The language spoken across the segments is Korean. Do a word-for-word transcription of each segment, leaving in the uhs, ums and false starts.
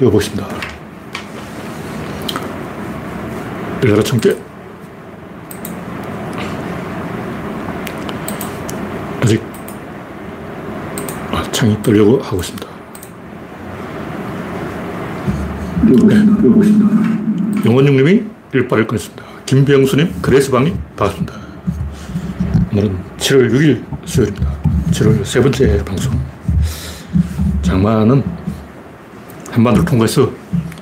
읽어보겠습니다. 일하라 청계. 아직 창이 뜨려고 하고 있습니다. 네. 용원육님이 일발을 끊었습니다. 김병수님, 그레스방님, 반갑습니다. 오늘은 칠월 육일 수요일입니다. 칠월 세 번째 방송. 장마는 한반도를 통과해서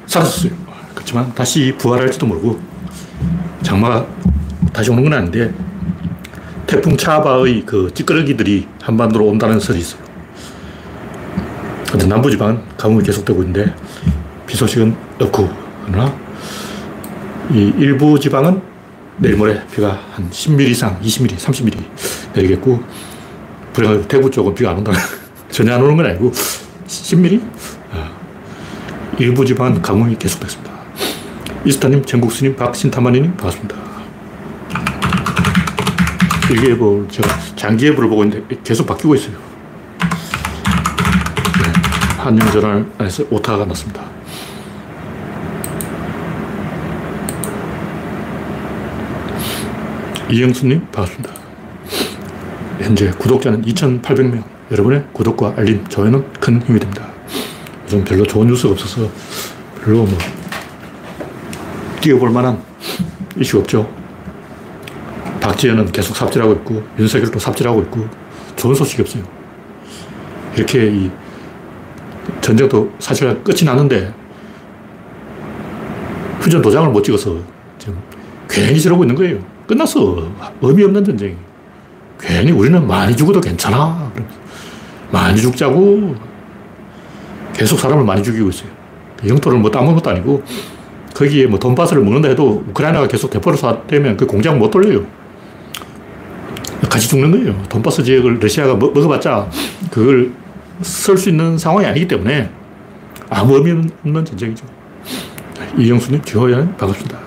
사라졌어요. 그렇지만 다시 부활할지도 모르고, 장마가 다시 오는 건 아닌데, 태풍 차바의 그 찌끄러기들이 한반도로 온다는 설이 있어요. 근데 남부지방은 가뭄이 계속되고 있는데, 비 소식은 없고, 그러나, 이 일부 지방은 내일 모레 비가 한 십 밀리미터 이상, 이십 밀리미터, 삼십 밀리미터 내리겠고, 불행하게 대구 쪽은 비가 안 온다. 전혀 안 오는 건 아니고, 십 밀리미터? 아, 일부 지방은 가뭄이 계속됐습니다. 이스타님, 전국수님, 박신타마니님, 반갑습니다. 일기예보를 제가 장기예보를 보고 있는데 계속 바뀌고 있어요. 네, 한영전환을 안 해서 오타가 났습니다. 이영수님, 반갑습니다. 현재 구독자는 이천팔백 명. 여러분의 구독과 알림, 좋아요는 큰 힘이 됩니다. 요즘 별로 좋은 뉴스가 없어서 별로 뭐 뛰어볼 만한 이슈 없죠. 박지현은 계속 삽질하고 있고, 윤석열도 삽질하고 있고, 좋은 소식이 없어요. 이렇게 이 전쟁도 사실 끝이 나는데 휴전 도장을 못 찍어서 지금 괜히 저러고 있는 거예요. 끝났어. 의미 없는 전쟁이. 괜히 우리는 많이 죽어도 괜찮아. 많이 죽자고 계속 사람을 많이 죽이고 있어요. 영토를 뭐 따먹은 것도 아니고, 거기에 뭐 돈바스를 먹는다 해도 우크라이나가 계속 대포를 쏴대면 그 공장 못 돌려요. 같이 죽는 거예요. 돈바스 지역을 러시아가 먹, 먹어봤자 그걸 설 수 있는 상황이 아니기 때문에 아무 의미 없는 전쟁이죠. 이영수님, 지호연, 반갑습니다.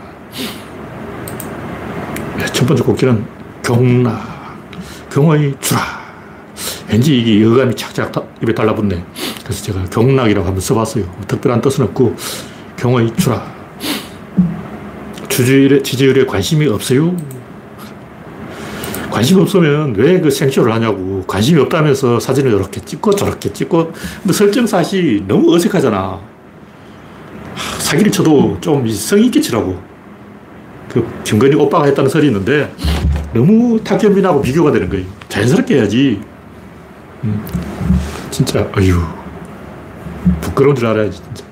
네, 첫 번째 곡기는 경락, 경의 추락. 왠지 이게 어감이 착착 입에 달라붙네. 그래서 제가 경락이라고 한번 써봤어요. 특별한 뜻은 없고, 경의 추락. 주주일에, 지지율에 관심이 없어요? 관심이 없으면 왜 그 생쇼를 하냐고. 관심이 없다면서 사진을 이렇게 찍고 저렇게 찍고. 근데 설정사시 너무 어색하잖아. 사기를 쳐도 좀 성의있게 치라고. 그 김건희 오빠가 했다는 설이 있는데, 너무 탁현민하고 비교가 되는 거예요. 자연스럽게 해야지. 음, 진짜, 어휴, 부끄러운 줄 알아야지, 진짜.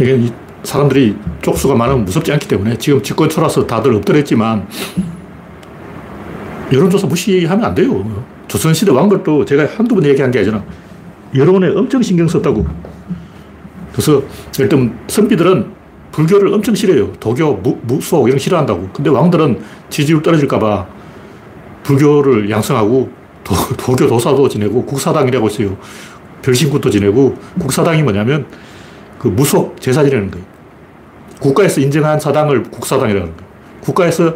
이게 이 사람들이 쪽수가 많으면 무섭지 않기 때문에, 지금 집권 초라서 다들 엎드렸지만, 여론조사 무시하면 안 돼요. 조선시대 왕건도 제가 한두 번 얘기한 게 아니잖아. 여론에 엄청 신경 썼다고. 그래서, 일단, 선비들은 불교를 엄청 싫어해요. 도교, 무, 무속, 이런 거 싫어한다고. 근데 왕들은 지지율 떨어질까봐 불교를 양성하고, 도, 도교 도사도 지내고, 국사당이라고 있어요. 별신굿도 지내고, 국사당이 뭐냐면 그 무속 제사 지내는 거예요. 국가에서 인정한 사당을 국사당이라고 하는 거예요. 국가에서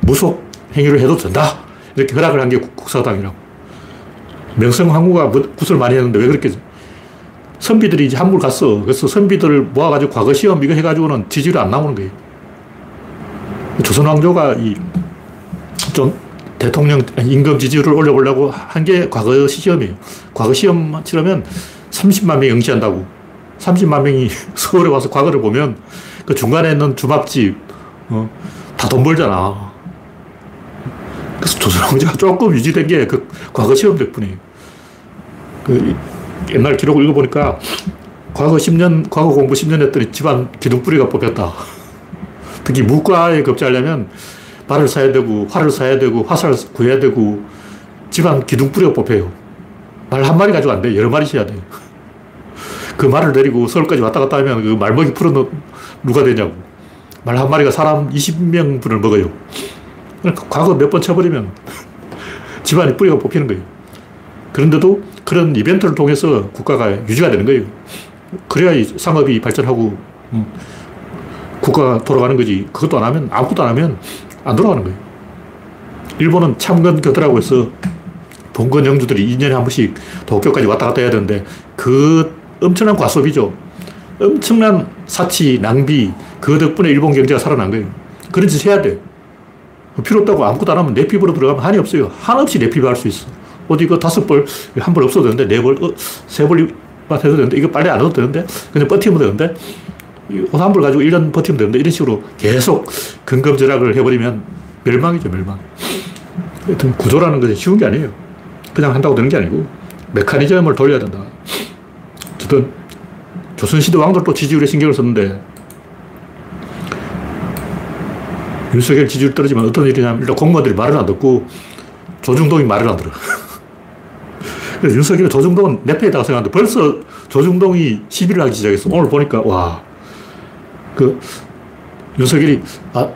무속 행위를 해도 된다, 이렇게 허락을 한 게 국사당이라고. 명성황후가 굿을 많이 했는데 왜 그렇게. 선비들이 이제 한물 갔어. 그래서 선비들을 모아가지고 과거 시험 이거 해가지고는 지지율이 안 나오는 거예요. 조선왕조가 이 좀 대통령 임금 지지율을 올려보려고 한 게 과거 시험이에요. 과거 시험 치려면 삼십만 명이 응시한다고. 삼십만 명이 서울에 와서 과거를 보면 그 중간에 있는 주막집, 어, 다 돈 벌잖아. 그래서 조선왕조가 조금 유지된 게 그 과거 시험 덕분이에요. 그 옛날 기록을 읽어보니까 과거 십 년, 과거 공부 십 년 했더니 집안 기둥뿌리가 뽑혔다. 특히 무과에 급제하려면 발을 사야 되고, 활을 사야 되고, 화살을 구해야 되고, 집안 기둥뿌리가 뽑혀요. 말 한 마리 가지고 안 돼. 여러 마리 써야 돼요. 그 말을 내리고 서울까지 왔다 갔다 하면 그 말먹이 풀어놓은 누가 되냐고. 말 한 마리가 사람 이십 명분을 먹어요. 그러니까 과거 몇 번 쳐버리면 집안이 뿌리가 뽑히는 거예요. 그런데도 그런 이벤트를 통해서 국가가 유지가 되는 거예요. 그래야 이 상업이 발전하고 음, 국가가 돌아가는 거지. 그것도 안 하면, 아무것도 안 하면 안 돌아가는 거예요. 일본은 참건교도라고 해서 봉건 영주들이 이 년에 한 번씩 도쿄까지 왔다 갔다 해야 되는데, 그 엄청난 과소비죠. 엄청난 사치, 낭비, 그 덕분에 일본 경제가 살아난 거예요. 그런 짓 해야 돼. 필요 없다고 아무것도 안 하면 내 피부로 들어가면 한이 없어요. 한없이 내 피부 할 수 있어. 어디 이거 다섯 벌, 한 벌 없어도 되는데, 네 벌, 어, 세 벌만 해도 되는데, 이거 빨리 안 해도 되는데, 그냥 버티면 되는데, 옷 한 벌 가지고 일 년 버티면 되는데, 이런 식으로 계속 근검절약을 해버리면 멸망이죠, 멸망. 하여튼 구조라는 것이 쉬운 게 아니에요. 그냥 한다고 되는 게 아니고, 메커니즘을 돌려야 된다. 어쨌든, 조선시대 왕들도 지지율에 신경을 썼는데, 윤석열 지지율 떨어지면 어떤 일이냐면, 일단 공무원들이 말을 안 듣고, 조중동이 말을 안 들어. 그래서 윤석열은 조중동은 내 편이라고 생각하는데, 벌써 조중동이 시비를 하기 시작했어. 오늘 보니까, 와, 그, 윤석열이, 아,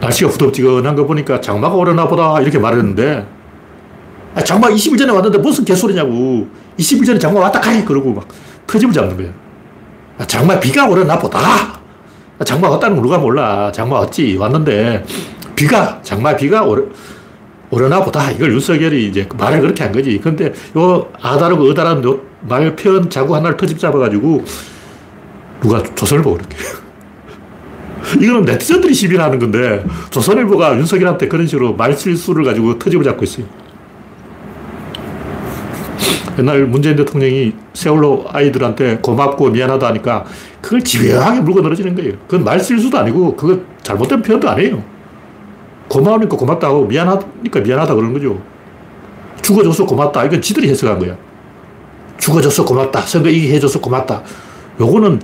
날씨가 후덥지근한 거 보니까 장마가 오려나 보다, 이렇게 말했는데, 아, 장마 이십 일 전에 왔는데 무슨 개소리냐고. 이십 일 전에 장마 왔다 가니! 그러고 막 터집을 잡는 거야. 아, 장마 비가 오려나 보다! 아, 장마 왔다는 걸 누가 몰라. 장마 왔지. 왔는데, 비가, 장마 비가 오려, 오려나 보다. 이걸 윤석열이 이제 말을 그렇게 한 거지. 근데 요 아다르고 어다란 요 말 표현 자구 하나를 터집 잡아가지고, 누가 조선일보 그렇게. 이거는 네티즌들이 시비를 하는 건데, 조선일보가 윤석열한테 그런 식으로 말실수를 가지고 터집을 잡고 있어요. 옛날 문재인 대통령이 세월호 아이들한테 고맙고 미안하다 하니까 그걸 집요하게 물고 늘어지는 거예요. 그건 말실수도 아니고 그거 잘못된 표현도 아니에요. 고마우니까 고맙다고 미안하니까 미안하다 그러는 거죠. 죽어줘서 고맙다. 이건 지들이 해석한 거야. 죽어줘서 고맙다. 선거 이기게 해줘서 고맙다. 요거는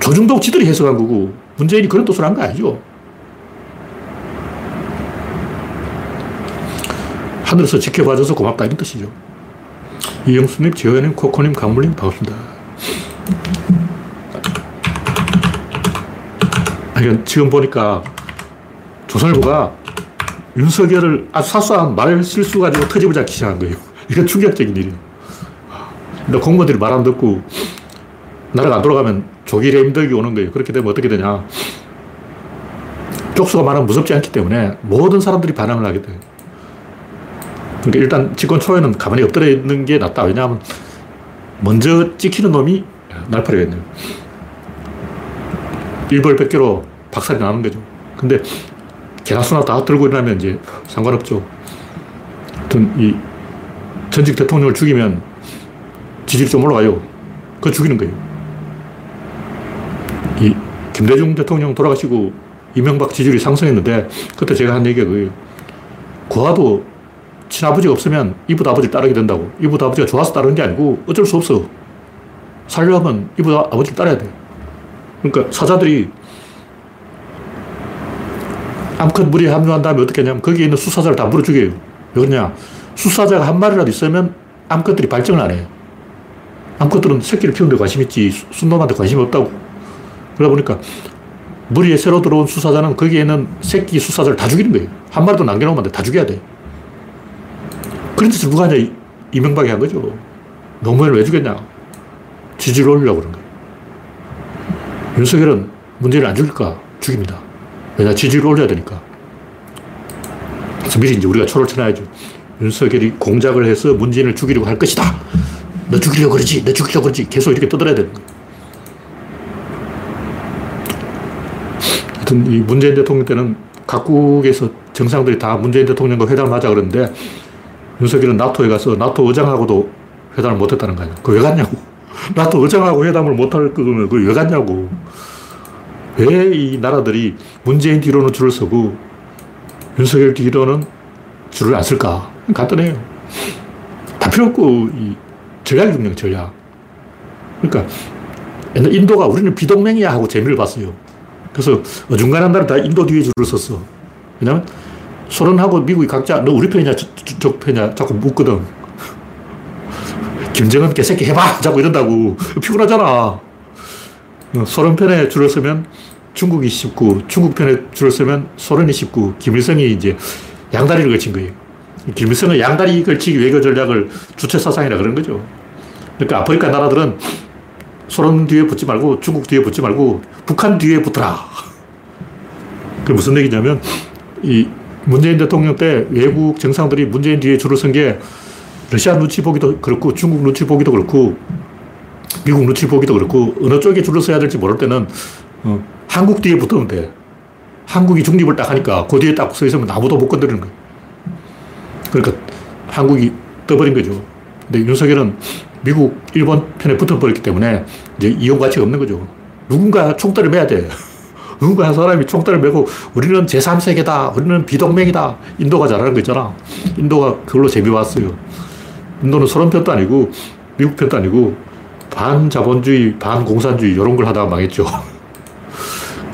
조중동 지들이 해석한 거고 문재인이 그런 뜻을 한 거 아니죠. 하늘에서 지켜봐줘서 고맙다. 이런 뜻이죠. 이영수님, 지호연님, 코코님, 강물님 반갑습니다. 아니, 지금 보니까 조선일보가 윤석열을 아주 사소한 말 실수 가지고 터집을 잡기 시작한 거예요. 이건 충격적인 일이에요. 근데 공무원들이 말 안 듣고 나라가 안 돌아가면 조기래 힘들게 오는 거예요. 그렇게 되면 어떻게 되냐. 쪽수가 많으면 무섭지 않기 때문에 모든 사람들이 반항을 하게 돼요. 그러니까 일단 집권 초에는 가만히 엎드려 있는 게 낫다. 왜냐하면 먼저 찍히는 놈이 날파리겠네요. 일벌백계로 박살이 나는 거죠. 근데 개나 소나 다 들고 일어나면 이제 상관없죠. 하여튼 이 전직 대통령을 죽이면 지지율 좀 올라와요. 그거 죽이는 거예요. 이 김대중 대통령 돌아가시고 이명박 지지율이 상승했는데 그때 제가 한 얘기가 그거예요. 고아도 친아버지가 없으면 이웃 아버지를 따르게 된다고. 이웃 아버지가 좋아서 따르는 게 아니고 어쩔 수 없어. 살려면 이웃 아버지를 따라야 돼. 그러니까 사자들이 암컷 무리에 합류한 다음에 어떻게 하냐면 거기에 있는 수사자를 다 물어 죽여요. 왜 그러냐. 수사자가 한 마리라도 있으면 암컷들이 발정을 안 해요. 암컷들은 새끼를 키우는 데 관심 있지 순놈한테 관심이 없다고. 그러다 보니까 무리에 새로 들어온 수사자는 거기에 있는 새끼 수사자를 다 죽이는 거예요. 한 마리도 남겨놓으면 안 돼. 다 죽여야 돼. 그런 짓을 누가 하냐, 이명박이 한 거죠. 노무현을 왜 죽였냐. 지지를 올리려고 그런 거예요. 윤석열은 문재인을 안 죽일까? 죽입니다. 왜냐, 지지를 올려야 되니까. 그래서 미리 이제 우리가 초를 쳐놔야죠. 윤석열이 공작을 해서 문재인을 죽이려고 할 것이다. 너 죽이려고 그러지, 너 죽이려고 그러지. 계속 이렇게 떠들어야 되는 거예요. 하여튼 이 문재인 대통령 때는 각국에서 정상들이 다 문재인 대통령과 회담을 하자 그러는데 윤석열은 나토에 가서 나토 의장하고도 회담을 못했다는 거 아니야. 그거 왜 갔냐고. 나토 의장하고 회담을 못할 거면 그걸 왜 갔냐고. 왜 이 나라들이 문재인 뒤로는 줄을 서고 윤석열 뒤로는 줄을 안 쓸까. 간단해요. 다 필요 없고 이 전략이 중요해요. 전략. 그러니까 옛날 인도가 우리는 비동맹이야 하고 재미를 봤어요. 그래서 어중간한 나라 다 인도 뒤에 줄을 섰어. 왜냐면 소련하고 미국이 각자 너 우리 편이냐 저, 저, 저 편이냐 자꾸 묻거든. 김정은 개새끼 해봐 자꾸 이런다고. 피곤하잖아. 소련 편에 줄을 서면 중국이 쉽고 중국 편에 줄을 서면 소련이 쉽고 김일성이 이제 양다리를 걸친 거예요. 김일성은 양다리 걸치기 외교 전략을 주체 사상이라 그런 거죠. 그러니까 아프리카 나라들은 소련 뒤에 붙지 말고 중국 뒤에 붙지 말고 북한 뒤에 붙어라. 그게 무슨 얘기냐면 이 문재인 대통령 때 외국 정상들이 문재인 뒤에 줄을 쓴 게 러시아 눈치 보기도 그렇고 중국 눈치 보기도 그렇고 미국 눈치 보기도 그렇고 어느 쪽에 줄을 서야 될지 모를 때는 어, 한국 뒤에 붙으면 돼. 한국이 중립을 딱 하니까 그 뒤에 딱 서 있으면 아무도 못 건드리는 거야. 그러니까 한국이 떠버린 거죠. 근데 윤석열은 미국, 일본 편에 붙어버렸기 때문에 이제 이용 가치가 없는 거죠. 누군가 총대를 매야 돼. 누군가 한 사람이 총대를 메고 우리는 제삼 세계다. 우리는 비동맹이다. 인도가 잘하는 거 있잖아. 인도가 그걸로 재미봤어요. 인도는 서른 편도 아니고 미국 편도 아니고 반자본주의, 반공산주의 이런 걸 하다가 망했죠.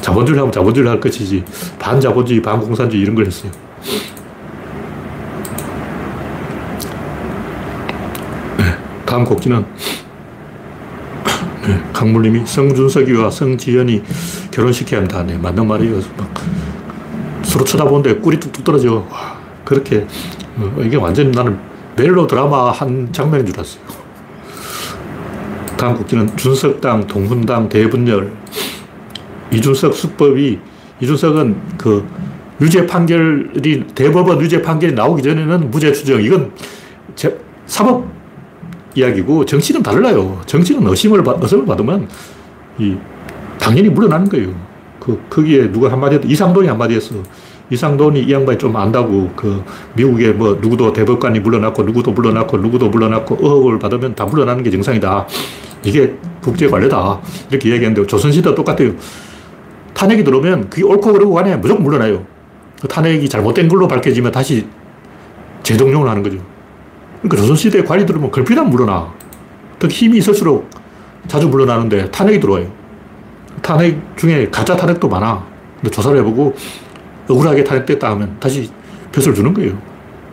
자본주의를 하면 자본주의를 할 것이지 반자본주의, 반공산주의 이런 걸 했어요. 다음 곡지는 네, 강물님이 성준석이와 성지연이 결혼시켜야 한다. 네, 맞는 말이에요. 막 서로 쳐다보는데 꿀이 뚝뚝 떨어져. 와, 그렇게 이게 완전히 나는 멜로드라마 한 장면인 줄 알았어요. 다음 곡지는 준석당, 동훈당 대분열. 이준석 수법이, 이준석은 그 유죄 판결이, 대법원 유죄 판결이 나오기 전에는 무죄 추정. 이건 제, 사법 이야기고 정치는 달라요. 정치는 의심을, 받, 의심을 받으면 이, 당연히 물러나는 거예요. 그, 거기에 누가 한마디 했다. 이상돈이 한마디 했어. 이상돈이 이 양반이 좀 안다고. 그 미국에 뭐 누구도 대법관이 물러났고 누구도 물러났고 누구도 물러났고 의혹을 받으면 다 물러나는 게 정상이다. 이게 국제 관례다. 이렇게 이야기했는데 조선시대도 똑같아요. 탄핵이 들어오면 그게 옳고 그르고 간에 무조건 물러나요. 그 탄핵이 잘못된 걸로 밝혀지면 다시 재정용을 하는 거죠. 그러니까 조선시대에 관이 들어오면 걸핏하면 물러나. 특히 힘이 있을수록 자주 물러나는데 탄핵이 들어와요. 탄핵 중에 가짜 탄핵도 많아. 근데 조사를 해보고 억울하게 탄핵됐다 하면 다시 벼슬 주는 거예요.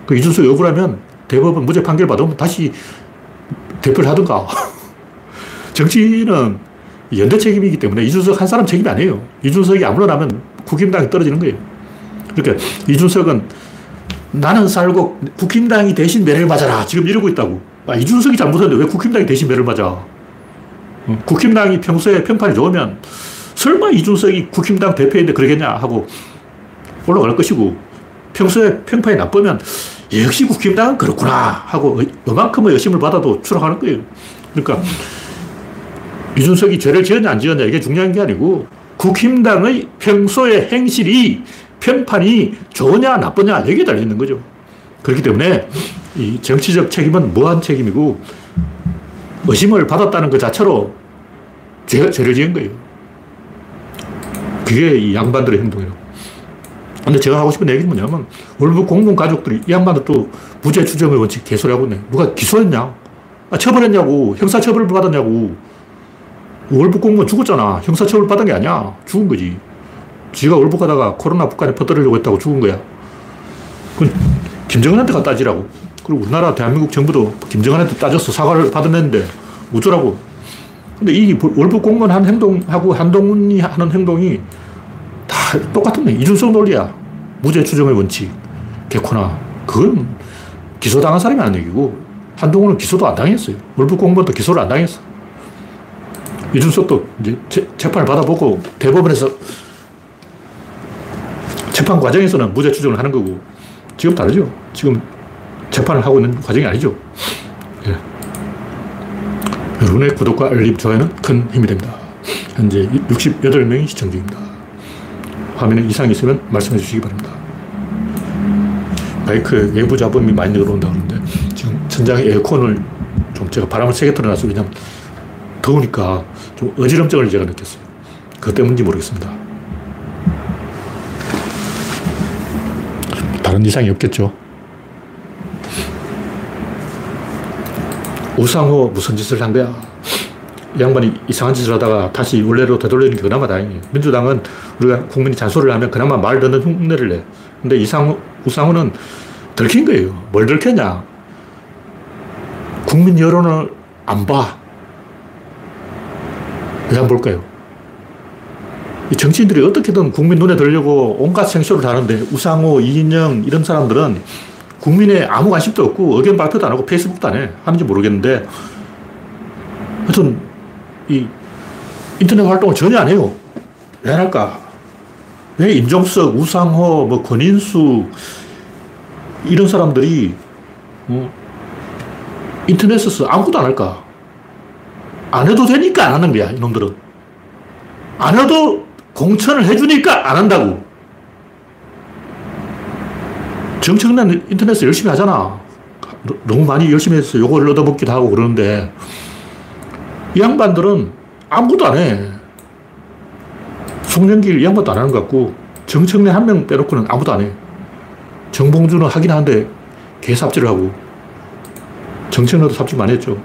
그 이준석이 억울하면 대법원 무죄 판결 받으면 다시 대표를 하든가. 정치는 연대 책임이기 때문에 이준석 한 사람 책임이 아니에요. 이준석이 안 물러나면 국힘당이 떨어지는 거예요. 그러니까 이준석은 나는 살고 국힘당이 대신 매를 맞아라. 지금 이러고 있다고. 아, 이준석이 잘못했는데 왜 국힘당이 대신 매를 맞아? 국힘당이 평소에 평판이 좋으면 설마 이준석이 국힘당 대표인데 그러겠냐 하고 올라갈 것이고, 평소에 평판이 나쁘면 역시 국힘당은 그렇구나 하고 그만큼의 의심을 받아도 추락하는 거예요. 그러니까 이준석이 죄를 지었냐 안 지었냐 이게 중요한 게 아니고 국힘당의 평소의 행실이, 평판이 좋으냐 나쁘냐 여기에 달려있는 거죠. 그렇기 때문에 이 정치적 책임은 무한 책임이고 의심을 받았다는 것 자체로 죄, 죄를 지은 거예요. 그게 이 양반들의 행동이에요. 근데 제가 하고 싶은 얘기는 뭐냐면 월북 공군 가족들이 이 양반들도 무죄 추정의 원칙 개소리하고 있네. 누가 기소했냐? 아, 처벌했냐고. 형사처벌을 받았냐고. 월북 공군 죽었잖아. 형사처벌 받은 게 아니야. 죽은 거지. 지가 월북하다가 코로나 북한에 퍼뜨리려고 했다고 죽은 거야. 그건 김정은한테 갖다 따지라고. 그리고 우리나라 대한민국 정부도 김정은한테 따졌어. 사과를 받아냈는데 어쩌라고. 근데 이 월북 공군 한 행동하고 한동훈이 하는 행동이 다 똑같은데 이준석 논리야. 무죄 추정의 원칙 개코나. 그건 기소당한 사람이 안 얘기고 한동훈은 기소도 안 당했어요. 월북 공무원도 기소를 안 당했어. 이준석도 이제 재, 재판을 받아보고 대법원에서 재판 과정에서는 무죄 추정을 하는 거고 지금 다르죠. 지금 재판을 하고 있는 과정이 아니죠. 예. 여러분의 구독과 알림, 좋아요는 큰 힘이 됩니다. 현재 육십여덟 명이 시청 중입니다. 화면에 이상이 있으면 말씀해 주시기 바랍니다. 마이크에 외부 잡음이 많이 들어온다고 하는데 지금 천장에 에어컨을 좀 제가 바람을 세게 틀어놨어요. 왜냐면 더우니까 좀 어지럼증을 제가 느꼈어요. 그것 때문인지 모르겠습니다. 다른 이상이 없겠죠. 우상호 무슨 짓을 한 거야? 이 양반이 이상한 짓을 하다가 다시 원래로 되돌리는 게 그나마 다행이에요. 민주당은 우리가 국민이 잔소리를 하면 그나마 말 듣는 흉내를 내. 근데 이상호, 우상호는 들킨 거예요. 뭘 들켰냐? 국민 여론을 안 봐. 왜 안 볼까요? 이 정치인들이 어떻게든 국민 눈에 들려고 온갖 생쇼를 다 하는데 우상호, 이인영 이런 사람들은 국민에 아무 관심도 없고 의견 발표도 안 하고 페이스북도 안 해. 하는지 모르겠는데 하여튼 이 인터넷 활동을 전혀 안 해요. 왜 안 할까? 왜 임종석, 우상호, 뭐 권인수 이런 사람들이 뭐 인터넷에서 아무것도 안 할까? 안 해도 되니까 안 하는 거야, 이놈들은. 안 해도 공천을 해주니까 안 한다고. 정청래는 인터넷에서 열심히 하잖아. 너무 많이 열심히 해서 요거를 얻어먹기도 하고 그러는데, 이 양반들은 아무것도 안 해. 송영길 이 양반도 안 하는 것 같고, 정청래 한 명 빼놓고는 아무도 안 해. 정봉주는 하긴 하는데 개삽질을 하고, 정청래도 삽질 많이 했죠.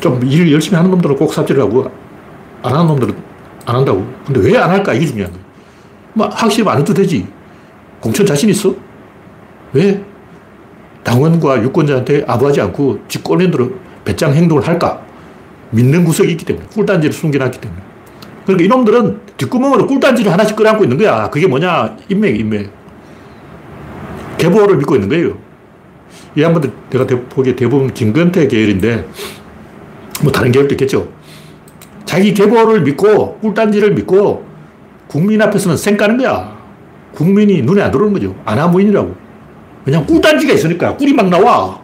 좀 일을 열심히 하는 놈들은 꼭 삽질을 하고, 안 하는 놈들은 안 한다고. 근데 왜 안 할까? 이게 중요한 거야. 뭐 확실히 안 해도 되지. 공천 자신 있어? 왜 당원과 유권자한테 아부하지 않고 지 꼴린대로 배짱 행동을 할까? 믿는 구석이 있기 때문에, 꿀단지를 숨겨놨기 때문에. 그러니까 이놈들은 뒷구멍으로 꿀단지를 하나씩 끌어안고 있는 거야. 그게 뭐냐? 인맥, 인맥. 개보를 믿고 있는 거예요. 이 양반들 내가 보기에 대부분 김건태 계열인데, 뭐 다른 계열도 있겠죠. 자기 개보를 믿고 꿀단지를 믿고 국민 앞에서는 쌩 까는 거야. 국민이 눈에 안 들어오는 거죠. 안하무인이라고. 그냥 꿀단지가 있으니까 꿀이 막 나와.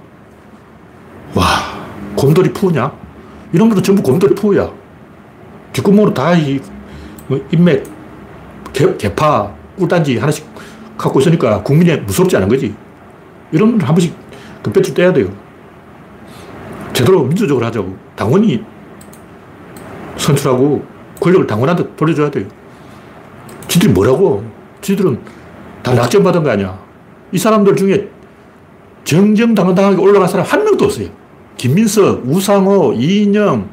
와, 곰돌이 푸우냐? 이런 것도 전부 곰돌이 푸우야. 뒷구멍으로 다 이, 인맥, 개, 개파, 꿀단지 하나씩 갖고 있으니까 국민이 무섭지 않은 거지. 이런 분들 한 번씩 금배추 떼야 돼요. 제대로 민주적으로 하자고. 당원이 선출하고 권력을 당원한테 돌려줘야 돼요. 지들이 뭐라고? 지들은 다 낙점받은 거 아니야. 이 사람들 중에 정정당당하게 올라간 사람 한 명도 없어요. 김민석, 우상호, 이인영,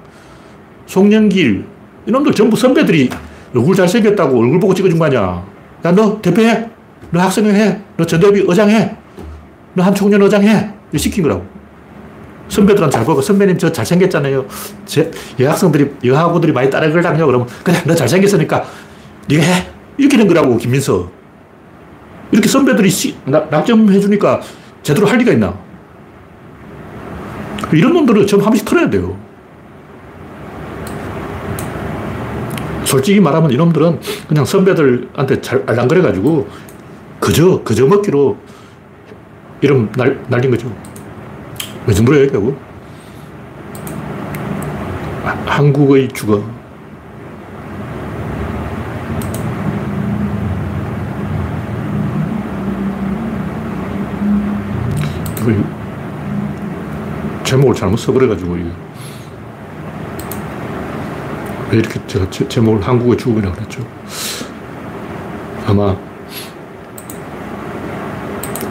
송영길, 이놈들 전부 선배들이 얼굴 잘생겼다고 얼굴 보고 찍어준 거 아니야. 야, 너 대표해. 너 학생회 해. 너 전대협의 의장해. 너 한총련 의장해. 시킨 거라고. 선배들한테 잘 보고, 선배님 저 잘생겼잖아요. 제 여학생들이, 여학우들이 많이 따라가려고 그러면, 그냥 너 잘생겼으니까 네가 해. 이렇게 된 거라고, 김민석. 이렇게 선배들이 시, 낙, 낙점해주니까 제대로 할 리가 있나? 이런 놈들은 좀 한 번씩 털어야 돼요. 솔직히 말하면 이놈들은 그냥 선배들한테 잘 알랑거려가지고 그저, 그저 먹기로 이름 날, 날린 거죠. 왜 정도로 얘기하고? 아, 한국의 주거. 제목을 잘못 써버려가지고, 왜 이렇게 제가 제, 제목을 한국의 죽음이라고 그랬죠? 아마